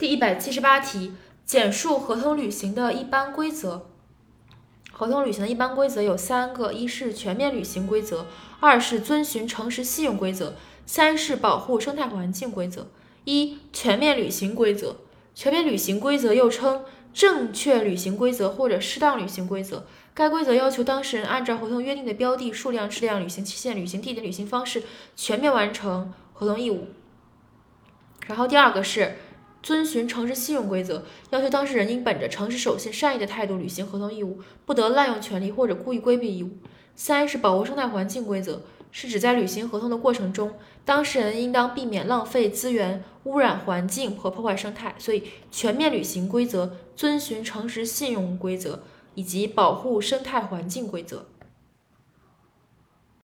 第178题，简述合同履行的一般规则。合同履行的一般规则有三个：一是全面履行规则，二是遵循诚实信用规则，三是保护生态环境规则。一、全面履行规则。全面履行规则又称正确履行规则或者适当履行规则。该规则要求当事人按照合同约定的标的、数量、质量、履行期限、履行地点、履行方式，全面完成合同义务。然后第二个是遵循诚实信用规则，要求当事人应本着诚实、守信、善意的态度履行合同义务，不得滥用权利或者故意规避义务。三是保护生态环境规则，是指在履行合同的过程中，当事人应当避免浪费资源、污染环境和破坏生态。所以，全面履行规则、遵循诚实信用规则以及保护生态环境规则。